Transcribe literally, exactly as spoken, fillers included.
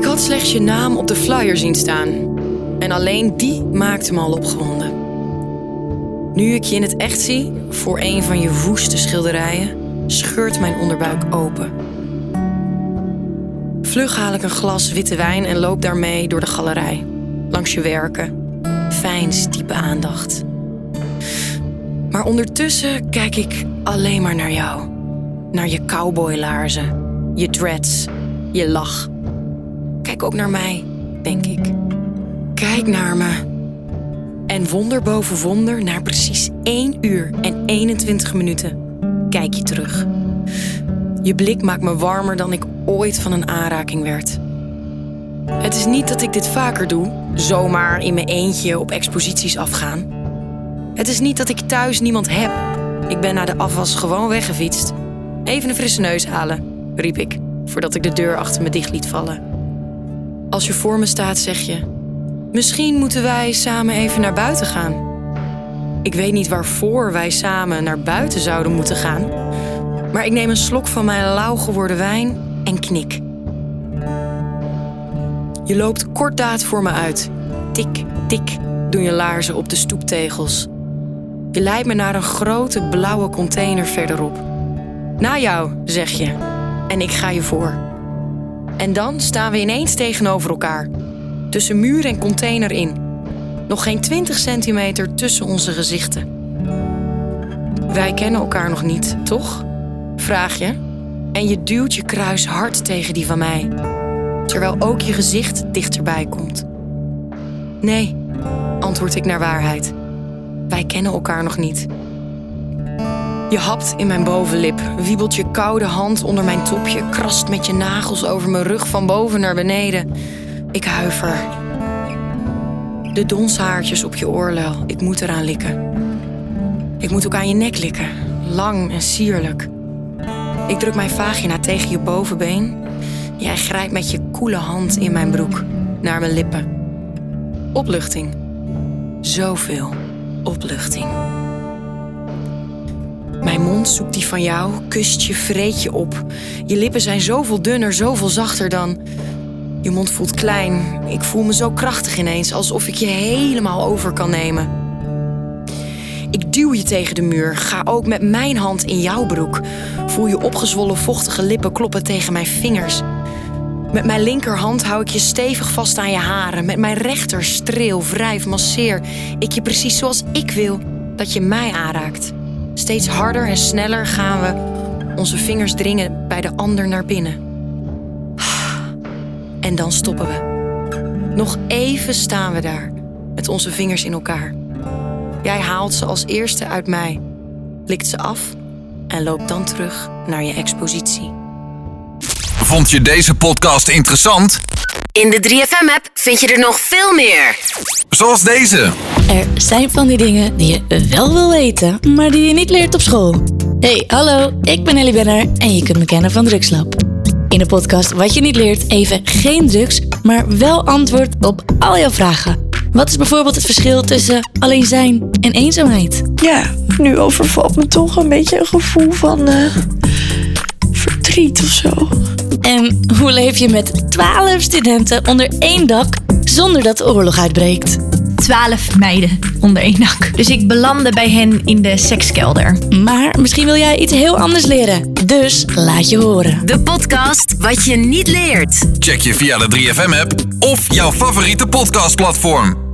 Ik had slechts je naam op de flyer zien staan. En alleen die maakte me al opgewonden. Nu ik je in het echt zie, voor een van je woeste schilderijen, scheurt mijn onderbuik open. Vlug haal ik een glas witte wijn en loop daarmee door de galerij. Langs je werken. Fijns diepe aandacht. Maar ondertussen kijk ik alleen maar naar jou. Naar je cowboylaarzen, je dreads, je lach. Kijk ook naar mij, denk ik. Kijk naar me. En wonder boven wonder, na precies één uur en eenentwintig minuten kijk je terug. Je blik maakt me warmer dan ik ooit van een aanraking werd. Het is niet dat ik dit vaker doe, zomaar in mijn eentje op exposities afgaan. Het is niet dat ik thuis niemand heb. Ik ben na de afwas gewoon weggefietst. Even een frisse neus halen, riep ik, voordat ik de deur achter me dicht liet vallen. Als je voor me staat, zeg je: misschien moeten wij samen even naar buiten gaan. Ik weet niet waarvoor wij samen naar buiten zouden moeten gaan, maar ik neem een slok van mijn lauw geworden wijn en knik. Je loopt kortdaad voor me uit. Tik, tik doen je laarzen op de stoeptegels. Je leidt me naar een grote blauwe container verderop. Na jou, zeg je. En ik ga je voor. En dan staan we ineens tegenover elkaar. Tussen muur en container in. Nog geen twintig centimeter tussen onze gezichten. Wij kennen elkaar nog niet, toch? Vraag je. En je duwt je kruis hard tegen die van mij. Terwijl ook je gezicht dichterbij komt. Nee, antwoord ik naar waarheid. Wij kennen elkaar nog niet. Je hapt in mijn bovenlip, wiebelt je koude hand onder mijn topje, krast met je nagels over mijn rug van boven naar beneden. Ik huiver. De donshaartjes op je oorlel, ik moet eraan likken. Ik moet ook aan je nek likken, lang en sierlijk. Ik druk mijn vagina tegen je bovenbeen. Jij grijpt met je koele hand in mijn broek, naar mijn lippen. Opluchting. Zoveel opluchting. Mijn mond zoekt die van jou, kust je, vreet je op. Je lippen zijn zoveel dunner, zoveel zachter dan... Je mond voelt klein. Ik voel me zo krachtig ineens, alsof ik je helemaal over kan nemen. Ik duw je tegen de muur, ga ook met mijn hand in jouw broek. Voel je opgezwollen, vochtige lippen kloppen tegen mijn vingers. Met mijn linkerhand hou ik je stevig vast aan je haren. Met mijn rechter streel, wrijf, masseer. Ik je precies zoals ik wil dat je mij aanraakt. Steeds harder en sneller gaan we onze vingers dringen bij de ander naar binnen. En dan stoppen we. Nog even staan we daar, met onze vingers in elkaar. Jij haalt ze als eerste uit mij, likt ze af en loopt dan terug naar je expositie. Vond je deze podcast interessant? In de drie F M-app vind je er nog veel meer. Zoals deze. Er zijn van die dingen die je wel wil weten, maar die je niet leert op school. Hey, hallo, ik ben Ellie Benner en je kunt me kennen van Drugslab. In de podcast Wat je niet leert, even geen drugs, maar wel antwoord op al jouw vragen. Wat is bijvoorbeeld het verschil tussen alleen zijn en eenzaamheid? Ja, nu overvalt me toch een beetje een gevoel van uh, verdriet of zo. En hoe leef je met twaalf studenten onder één dak zonder dat de oorlog uitbreekt? Twaalf meiden onder één dak. Dus ik belandde bij hen in de sekskelder. Maar misschien wil jij iets heel anders leren. Dus laat je horen. De podcast Wat je niet leert. Check je via de drie F M app of jouw favoriete podcastplatform.